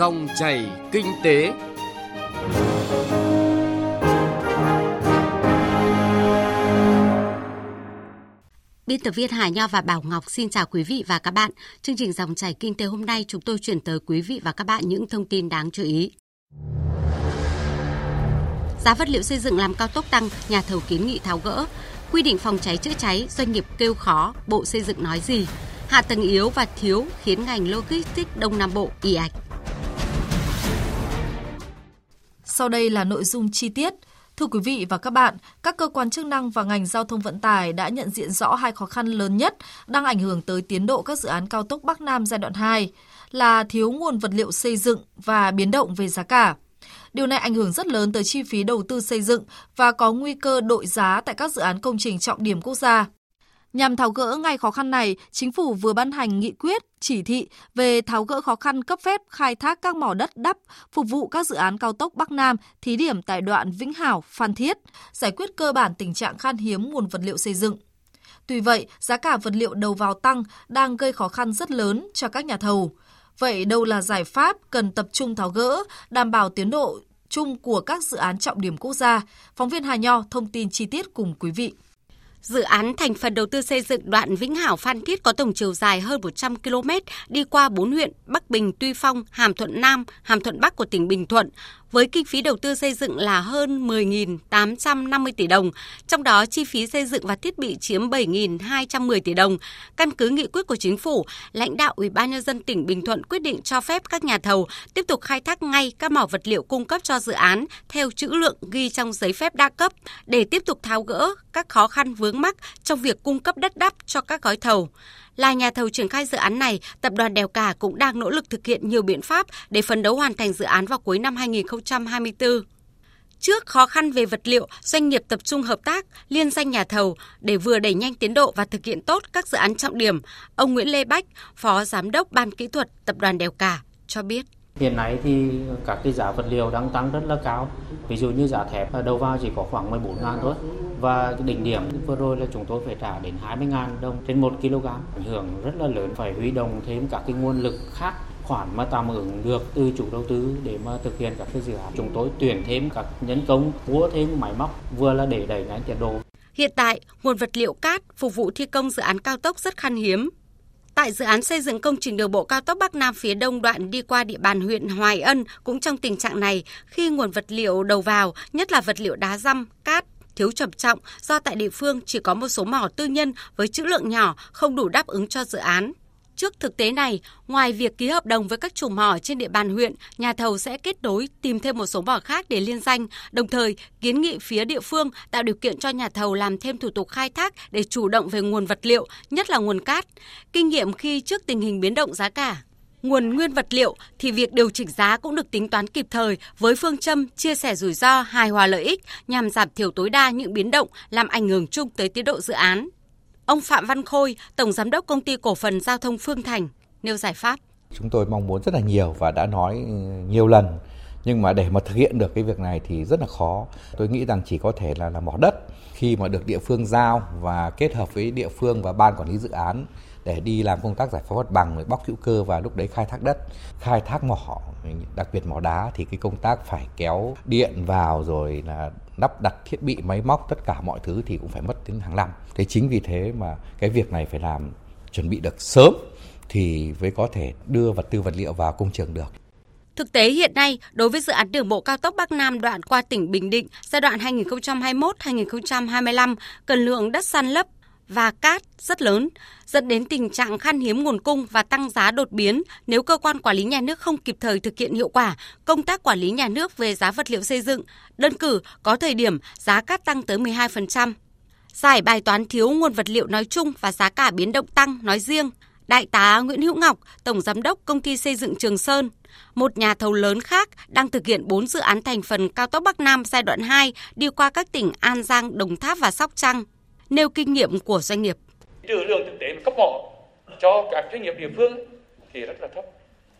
Dòng chảy kinh tế. Biên tập viên Hà Nho và Bảo Ngọc xin chào quý vị và các bạn. Chương trình Dòng chảy kinh tế hôm nay chúng tôi chuyển tới quý vị và các bạn những thông tin đáng chú ý. Giá vật liệu xây dựng làm cao tốc tăng, nhà thầu kiến nghị tháo gỡ. Quy định phòng cháy chữa cháy, doanh nghiệp kêu khó, Bộ Xây dựng nói gì? Hạ tầng yếu và thiếu khiến ngành logistics Đông Nam Bộ ì ạch. Sau đây là nội dung chi tiết. Thưa quý vị và các bạn, các cơ quan chức năng và ngành giao thông vận tải đã nhận diện rõ hai khó khăn lớn nhất đang ảnh hưởng tới tiến độ các dự án cao tốc Bắc Nam giai đoạn 2 là thiếu nguồn vật liệu xây dựng và biến động về giá cả. Điều này ảnh hưởng rất lớn tới chi phí đầu tư xây dựng và có nguy cơ đội giá tại các dự án công trình trọng điểm quốc gia. Nhằm tháo gỡ ngay khó khăn này, Chính phủ vừa ban hành nghị quyết, chỉ thị về tháo gỡ khó khăn cấp phép khai thác các mỏ đất đắp phục vụ các dự án cao tốc Bắc Nam thí điểm tại đoạn Vĩnh Hảo, Phan Thiết, giải quyết cơ bản tình trạng khan hiếm nguồn vật liệu xây dựng. Tuy vậy, giá cả vật liệu đầu vào tăng đang gây khó khăn rất lớn cho các nhà thầu. Vậy đâu là giải pháp cần tập trung tháo gỡ, đảm bảo tiến độ chung của các dự án trọng điểm quốc gia? Phóng viên Hà Nho thông tin chi tiết cùng quý vị. Dự án thành phần đầu tư xây dựng đoạn Vĩnh Hảo Phan Thiết có tổng chiều dài hơn 100 km, đi qua 4 huyện Bắc Bình, Tuy Phong, Hàm Thuận Nam, Hàm Thuận Bắc của tỉnh Bình Thuận, với kinh phí đầu tư xây dựng là hơn 10.850 tỷ đồng, trong đó chi phí xây dựng và thiết bị chiếm 7.210 tỷ đồng. Căn cứ nghị quyết của Chính phủ, lãnh đạo Ủy ban Nhân dân tỉnh Bình Thuận quyết định cho phép các nhà thầu tiếp tục khai thác ngay các mỏ vật liệu cung cấp cho dự án theo trữ lượng ghi trong giấy phép đa cấp để tiếp tục tháo gỡ các khó khăn vướng mắc trong việc cung cấp đất đắp cho các gói thầu. Là nhà thầu triển khai dự án này, Tập đoàn Đèo Cả cũng đang nỗ lực thực hiện nhiều biện pháp để phấn đấu hoàn thành dự án vào cuối năm 2024. Trước khó khăn về vật liệu, doanh nghiệp tập trung hợp tác, liên danh nhà thầu để vừa đẩy nhanh tiến độ và thực hiện tốt các dự án trọng điểm. Ông Nguyễn Lê Bách, Phó Giám đốc Ban Kỹ thuật Tập đoàn Đèo Cả cho biết. Hiện nay thì các cái giá vật liệu đang tăng rất là cao. Ví dụ như giá thép đầu vào chỉ có khoảng 14.000 thôi. Và đỉnh điểm vừa rồi là chúng tôi phải trả đến 20.000 đồng trên 1 kg. Ảnh hưởng rất là lớn, phải huy động thêm các cái nguồn lực khác, khoản mà tạm ứng được từ chủ đầu tư để mà thực hiện các cái dự án. Chúng tôi tuyển thêm các nhân công, mua thêm máy móc, vừa là để đẩy nhanh tiến độ. Hiện tại, nguồn vật liệu cát phục vụ thi công dự án cao tốc rất khan hiếm. Tại dự án xây dựng công trình đường bộ cao tốc Bắc Nam phía Đông đoạn đi qua địa bàn huyện Hoài Ân cũng trong tình trạng này khi nguồn vật liệu đầu vào, nhất là vật liệu đá dăm, cát, thiếu trầm trọng do tại địa phương chỉ có một số mỏ tư nhân với trữ lượng nhỏ không đủ đáp ứng cho dự án. Trước thực tế này, ngoài việc ký hợp đồng với các chủ mỏ trên địa bàn huyện, nhà thầu sẽ kết nối tìm thêm một số mỏ khác để liên danh, đồng thời kiến nghị phía địa phương tạo điều kiện cho nhà thầu làm thêm thủ tục khai thác để chủ động về nguồn vật liệu, nhất là nguồn cát. Kinh nghiệm khi trước tình hình biến động giá cả, nguồn nguyên vật liệu thì việc điều chỉnh giá cũng được tính toán kịp thời với phương châm chia sẻ rủi ro, hài hòa lợi ích nhằm giảm thiểu tối đa những biến động làm ảnh hưởng chung tới tiến độ dự án. Ông Phạm Văn Khôi, Tổng Giám đốc Công ty Cổ phần Giao thông Phương Thành, nêu giải pháp. Chúng tôi mong muốn rất là nhiều và đã nói nhiều lần, nhưng mà để mà thực hiện được cái việc này thì rất là khó. Tôi nghĩ rằng chỉ có thể là mỏ đất khi mà được địa phương giao và kết hợp với địa phương và ban quản lý dự án để đi làm công tác giải phóng mặt bằng, bóc hữu cơ và lúc đấy khai thác đất, khai thác mỏ, đặc biệt mỏ đá thì cái công tác phải kéo điện vào rồi là lắp đặt thiết bị máy móc tất cả mọi thứ thì cũng phải mất đến hàng năm. Thế chính vì thế mà cái việc này phải làm chuẩn bị được sớm thì mới có thể đưa vật liệu vào công trường được. Thực tế hiện nay, đối với dự án đường bộ cao tốc Bắc Nam đoạn qua tỉnh Bình Định giai đoạn 2021-2025, cần lượng đất san lấp và cát rất lớn, dẫn đến tình trạng khan hiếm nguồn cung và tăng giá đột biến nếu cơ quan quản lý nhà nước không kịp thời thực hiện hiệu quả công tác quản lý nhà nước về giá vật liệu xây dựng. Đơn cử, có thời điểm giá cát tăng tới 12%. Giải bài toán thiếu nguồn vật liệu nói chung và giá cả biến động tăng nói riêng, Đại tá Nguyễn Hữu Ngọc, Tổng Giám đốc Công ty Xây dựng Trường Sơn, một nhà thầu lớn khác đang thực hiện 4 dự án thành phần cao tốc Bắc Nam giai đoạn 2 đi qua các tỉnh An Giang, Đồng Tháp và Sóc Trăng, nêu kinh nghiệm của doanh nghiệp. Trữ lượng thực tế cấp mỏ cho các doanh nghiệp địa phương thì rất là thấp.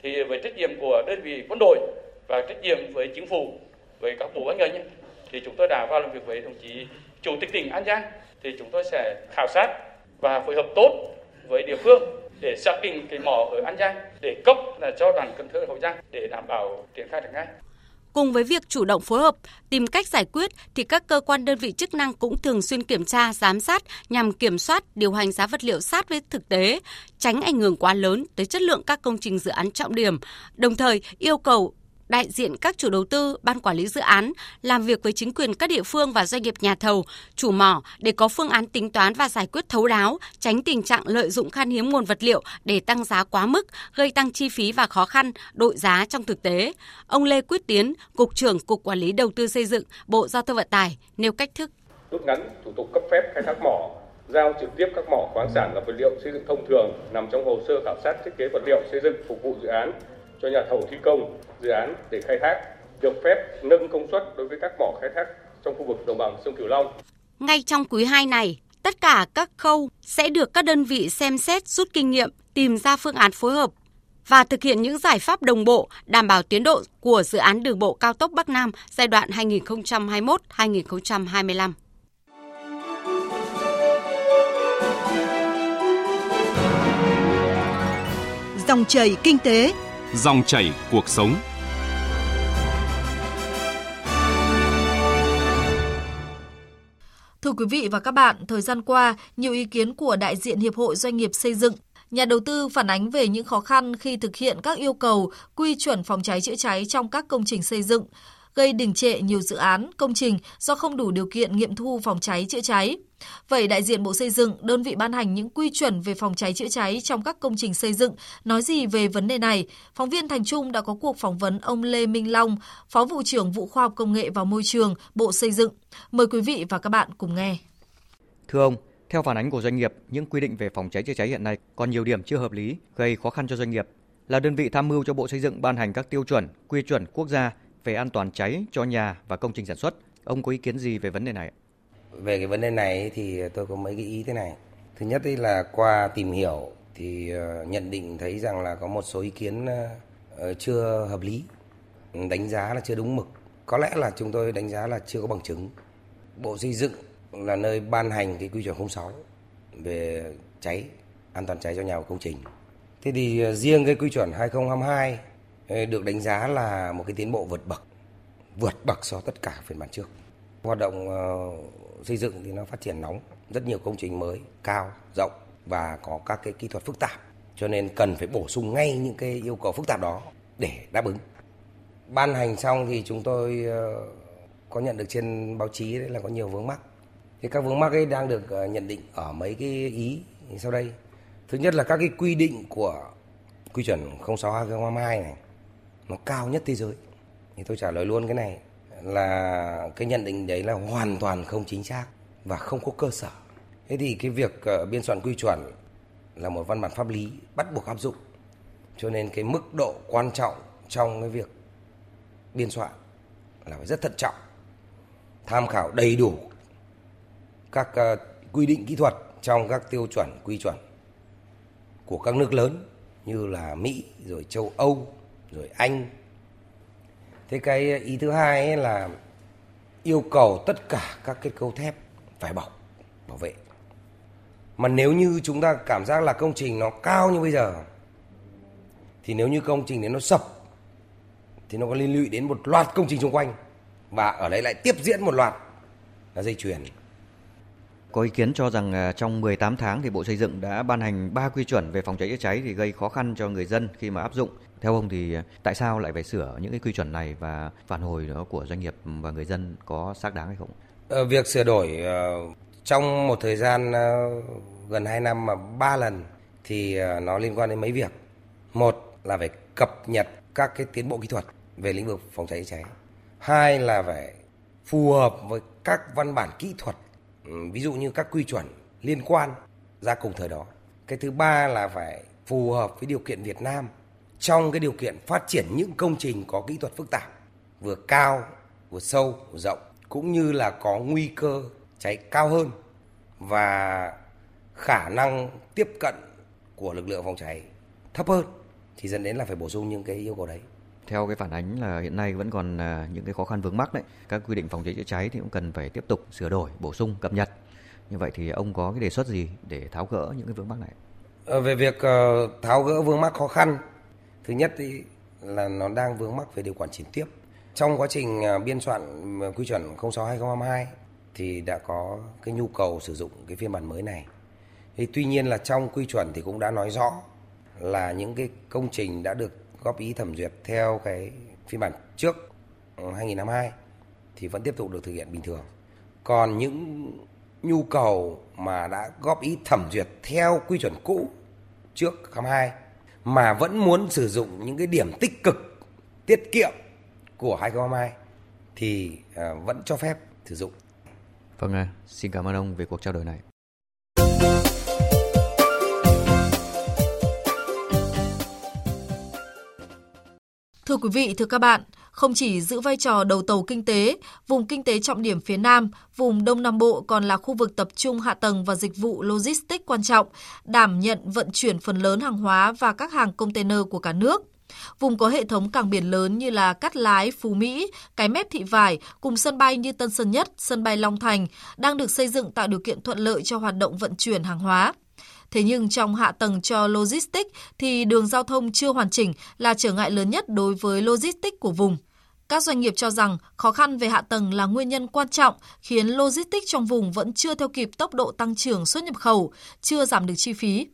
Thì với trách nhiệm của đơn vị quân đội và trách nhiệm với Chính phủ, với các bộ ban ngành thì chúng tôi đã vào làm việc với đồng chí Chủ tịch tỉnh An Giang thì chúng tôi sẽ khảo sát và phối hợp tốt với địa phương để xác định cái mỏ ở An Giang, để cấp là cho đoàn Cần Thơ Hậu Giang để đảm bảo triển khai được ngay. Cùng với việc chủ động phối hợp, tìm cách giải quyết thì các cơ quan đơn vị chức năng cũng thường xuyên kiểm tra, giám sát nhằm kiểm soát, điều hành giá vật liệu sát với thực tế, tránh ảnh hưởng quá lớn tới chất lượng các công trình dự án trọng điểm, đồng thời yêu cầu đại diện các chủ đầu tư, ban quản lý dự án làm việc với chính quyền các địa phương và doanh nghiệp nhà thầu, chủ mỏ để có phương án tính toán và giải quyết thấu đáo, tránh tình trạng lợi dụng khan hiếm nguồn vật liệu để tăng giá quá mức, gây tăng chi phí và khó khăn đội giá trong thực tế. Ông Lê Quyết Tiến, Cục trưởng Cục Quản lý Đầu tư Xây dựng, Bộ Giao thông Vận tải nêu cách thức rút ngắn thủ tục cấp phép khai thác mỏ, giao trực tiếp các mỏ khoáng sản và vật liệu xây dựng thông thường nằm trong hồ sơ khảo sát thiết kế vật liệu xây dựng phục vụ dự án cho nhà thầu thi công dự án để khai thác, được phép nâng công suất đối với các mỏ khai thác trong khu vực đồng bằng sông Cửu Long. Ngay trong quý 2 này, tất cả các khâu sẽ được các đơn vị xem xét, rút kinh nghiệm, tìm ra phương án phối hợp và thực hiện những giải pháp đồng bộ đảm bảo tiến độ của dự án đường bộ cao tốc Bắc Nam giai đoạn 2021-2025. Dòng chảy kinh tế, dòng chảy cuộc sống. Thưa quý vị và các bạn, thời gian qua, nhiều ý kiến của đại diện Hiệp hội Doanh nghiệp Xây dựng, nhà đầu tư phản ánh về những khó khăn khi thực hiện các yêu cầu quy chuẩn phòng cháy chữa cháy trong các công trình xây dựng, gây đình trệ nhiều dự án, công trình do không đủ điều kiện nghiệm thu phòng cháy chữa cháy. Vậy đại diện Bộ Xây dựng, đơn vị ban hành những quy chuẩn về phòng cháy chữa cháy trong các công trình xây dựng, nói gì về vấn đề này? Phóng viên Thành Trung đã có cuộc phỏng vấn ông Lê Minh Long, Phó Vụ trưởng Vụ Khoa học Công nghệ và Môi trường, Bộ Xây dựng. Mời quý vị và các bạn cùng nghe. Thưa ông, theo phản ánh của doanh nghiệp, những quy định về phòng cháy chữa cháy hiện nay còn nhiều điểm chưa hợp lý, gây khó khăn cho doanh nghiệp. Là đơn vị tham mưu cho Bộ Xây dựng ban hành các tiêu chuẩn, quy chuẩn quốc gia về an toàn cháy cho nhà và công trình sản xuất. Ông có ý kiến gì về vấn đề này? Về cái vấn đề này thì tôi có mấy cái ý thế này. Thứ nhất là qua tìm hiểu thì nhận định thấy rằng là có một số ý kiến chưa hợp lý, đánh giá là chưa đúng mực. Có lẽ là chúng tôi đánh giá là chưa có bằng chứng. Bộ Xây dựng là nơi ban hành cái quy chuẩn 06 về cháy, an toàn cháy cho nhà và công trình. Thế thì riêng cái quy chuẩn 2022 được đánh giá là một cái tiến bộ vượt bậc so tất cả phiên bản trước. Hoạt động xây dựng thì nó phát triển nóng, rất nhiều công trình mới, cao, rộng và có các cái kỹ thuật phức tạp. Cho nên cần phải bổ sung ngay những cái yêu cầu phức tạp đó để đáp ứng. Ban hành xong thì chúng tôi có nhận được trên báo chí đấy là có nhiều vướng mắc. Thì các vướng mắc ấy đang được nhận định ở mấy cái ý sau đây. Thứ nhất là các cái quy định của quy chuẩn 06-2022 này nó cao nhất thế giới. Thì tôi trả lời luôn cái này là cái nhận định đấy là hoàn toàn không chính xác và không có cơ sở. Thế thì cái việc biên soạn quy chuẩn là một văn bản pháp lý bắt buộc áp dụng. Cho nên cái mức độ quan trọng trong cái việc biên soạn là phải rất thận trọng, tham khảo đầy đủ các quy định kỹ thuật trong các tiêu chuẩn, quy chuẩn của các nước lớn như là Mỹ, rồi châu Âu, rồi Anh. Thế cái ý thứ hai ấy là yêu cầu tất cả các kết cấu thép phải bọc, bảo vệ. Mà nếu như chúng ta cảm giác là công trình nó cao như bây giờ, thì nếu như công trình đấy nó sập, thì nó có liên lụy đến một loạt công trình xung quanh. Và ở đấy lại tiếp diễn một loạt là dây chuyền. Có ý kiến cho rằng trong 18 tháng thì Bộ Xây dựng đã ban hành 3 quy chuẩn về phòng cháy chữa cháy thì gây khó khăn cho người dân khi mà áp dụng. Theo ông thì tại sao lại phải sửa những cái quy chuẩn này và phản hồi đó của doanh nghiệp và người dân có xác đáng hay không? Việc sửa đổi trong một thời gian gần 2 năm mà 3 lần thì nó liên quan đến mấy việc. Một là phải cập nhật các cái tiến bộ kỹ thuật về lĩnh vực phòng cháy chữa cháy. Hai là phải phù hợp với các văn bản kỹ thuật, ví dụ như các quy chuẩn liên quan ra cùng thời đó. Cái thứ ba là phải phù hợp với điều kiện Việt Nam trong cái điều kiện phát triển những công trình có kỹ thuật phức tạp, vừa cao, vừa sâu, vừa rộng, cũng như là có nguy cơ cháy cao hơn và khả năng tiếp cận của lực lượng phòng cháy thấp hơn, thì dẫn đến là phải bổ sung những cái yêu cầu đấy. Theo cái phản ánh là hiện nay vẫn còn những cái khó khăn vướng mắc đấy, các quy định phòng cháy chữa cháy thì cũng cần phải tiếp tục sửa đổi, bổ sung, cập nhật. Như vậy thì ông có cái đề xuất gì để tháo gỡ những cái vướng mắc này? Về việc tháo gỡ vướng mắc khó khăn, thứ nhất thì là nó đang vướng mắc về điều khoản chuyển tiếp. Trong quá trình biên soạn quy chuẩn 06/2022 thì đã có cái nhu cầu sử dụng cái phiên bản mới này. Thì tuy nhiên là trong quy chuẩn thì cũng đã nói rõ là những cái công trình đã được góp ý thẩm duyệt theo cái phiên bản trước 2022 thì vẫn tiếp tục được thực hiện bình thường. Còn những nhu cầu mà đã góp ý thẩm duyệt theo quy chuẩn cũ trước 2022 mà vẫn muốn sử dụng những cái điểm tích cực tiết kiệm của 2022 thì vẫn cho phép sử dụng. Vâng, xin cảm ơn ông về cuộc trao đổi này. Thưa quý vị, thưa các bạn, không chỉ giữ vai trò đầu tàu kinh tế, vùng kinh tế trọng điểm phía Nam, vùng Đông Nam Bộ còn là khu vực tập trung hạ tầng và dịch vụ logistics quan trọng, đảm nhận vận chuyển phần lớn hàng hóa và các hàng container của cả nước. Vùng có hệ thống cảng biển lớn như là Cát Lái, Phú Mỹ, Cái Mép, Thị Vải cùng sân bay như Tân Sơn Nhất, sân bay Long Thành đang được xây dựng tạo điều kiện thuận lợi cho hoạt động vận chuyển hàng hóa. Thế nhưng trong hạ tầng cho logistics thì đường giao thông chưa hoàn chỉnh là trở ngại lớn nhất đối với logistics của vùng. Các doanh nghiệp cho rằng khó khăn về hạ tầng là nguyên nhân quan trọng khiến logistics trong vùng vẫn chưa theo kịp tốc độ tăng trưởng xuất nhập khẩu, chưa giảm được chi phí.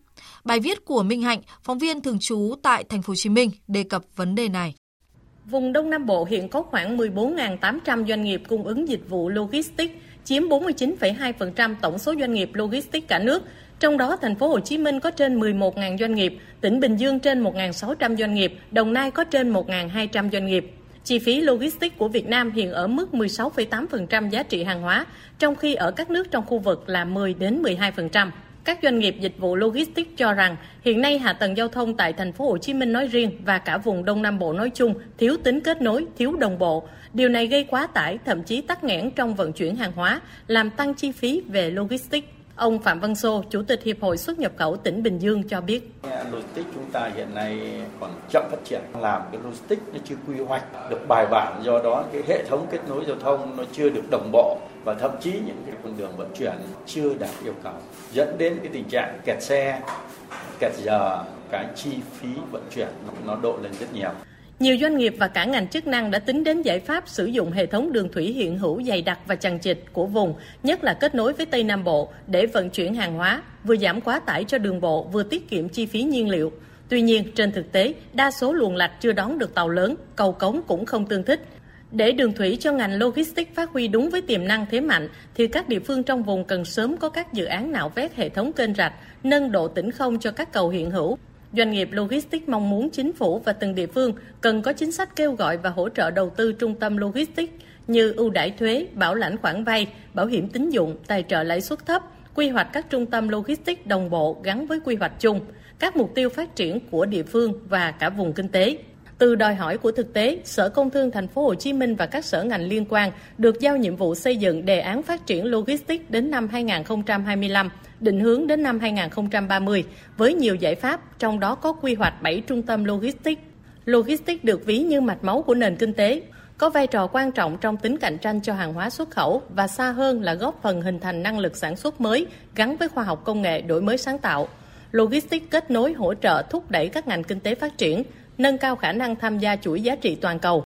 Bài viết của Minh Hạnh, phóng viên thường trú tại Thành phố Hồ Chí Minh đề cập vấn đề này. Vùng Đông Nam Bộ hiện có khoảng 14.800 doanh nghiệp cung ứng dịch vụ logistics, chiếm 49,2% tổng số doanh nghiệp logistics cả nước. Trong đó, Thành phố Hồ Chí Minh có trên 11.000 doanh nghiệp, tỉnh Bình Dương trên 1.600 doanh nghiệp, Đồng Nai có trên 1.200 doanh nghiệp. Chi phí logistics của Việt Nam hiện ở mức 16,8% giá trị hàng hóa, trong khi ở các nước trong khu vực là 10-12%. Các doanh nghiệp dịch vụ logistics cho rằng hiện nay hạ tầng giao thông tại Thành phố Hồ Chí Minh nói riêng và cả vùng Đông Nam Bộ nói chung thiếu tính kết nối, thiếu đồng bộ. Điều này gây quá tải, thậm chí tắc nghẽn trong vận chuyển hàng hóa, làm tăng chi phí về logistics. Ông Phạm Văn Khôi, Chủ tịch Hiệp hội Xuất nhập khẩu tỉnh Bình Dương cho biết: Logistics chúng ta hiện nay còn chậm phát triển, làm cái logistics nó chưa quy hoạch được bài bản, do đó cái hệ thống kết nối giao thông nó chưa được đồng bộ và thậm chí những cái con đường vận chuyển chưa đạt yêu cầu, dẫn đến cái tình trạng kẹt xe, kẹt giờ, cái chi phí vận chuyển nó đội lên rất nhiều. Nhiều doanh nghiệp và cả ngành chức năng đã tính đến giải pháp sử dụng hệ thống đường thủy hiện hữu dày đặc và chằng chịt của vùng, nhất là kết nối với Tây Nam Bộ để vận chuyển hàng hóa, vừa giảm quá tải cho đường bộ, vừa tiết kiệm chi phí nhiên liệu. Tuy nhiên, trên thực tế, đa số luồng lạch chưa đón được tàu lớn, cầu cống cũng không tương thích. Để đường thủy cho ngành logistics phát huy đúng với tiềm năng thế mạnh, thì các địa phương trong vùng cần sớm có các dự án nạo vét hệ thống kênh rạch, nâng độ tĩnh không cho các cầu hiện hữu. Doanh nghiệp logistics mong muốn chính phủ và từng địa phương cần có chính sách kêu gọi và hỗ trợ đầu tư trung tâm logistics như ưu đãi thuế, bảo lãnh khoản vay, bảo hiểm tín dụng, tài trợ lãi suất thấp, quy hoạch các trung tâm logistics đồng bộ gắn với quy hoạch chung, các mục tiêu phát triển của địa phương và cả vùng kinh tế. Từ đòi hỏi của thực tế, Sở Công Thương Thành phố Hồ Chí Minh và các sở ngành liên quan được giao nhiệm vụ xây dựng đề án phát triển logistics đến năm 2025, định hướng đến năm 2030 với nhiều giải pháp, trong đó có quy hoạch 7 trung tâm logistics. Logistics được ví như mạch máu của nền kinh tế, có vai trò quan trọng trong tính cạnh tranh cho hàng hóa xuất khẩu và xa hơn là góp phần hình thành năng lực sản xuất mới gắn với khoa học công nghệ, đổi mới sáng tạo. Logistics kết nối, hỗ trợ, thúc đẩy các ngành kinh tế phát triển, nâng cao khả năng tham gia chuỗi giá trị toàn cầu.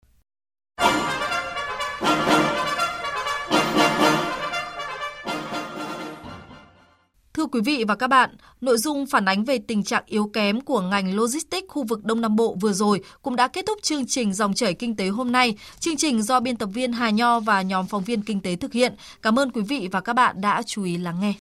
Thưa quý vị và các bạn, nội dung phản ánh về tình trạng yếu kém của ngành logistics khu vực Đông Nam Bộ vừa rồi cũng đã kết thúc chương trình Dòng chảy kinh tế hôm nay. Chương trình do biên tập viên Hà Nho và nhóm phóng viên kinh tế thực hiện. Cảm ơn quý vị và các bạn đã chú ý lắng nghe.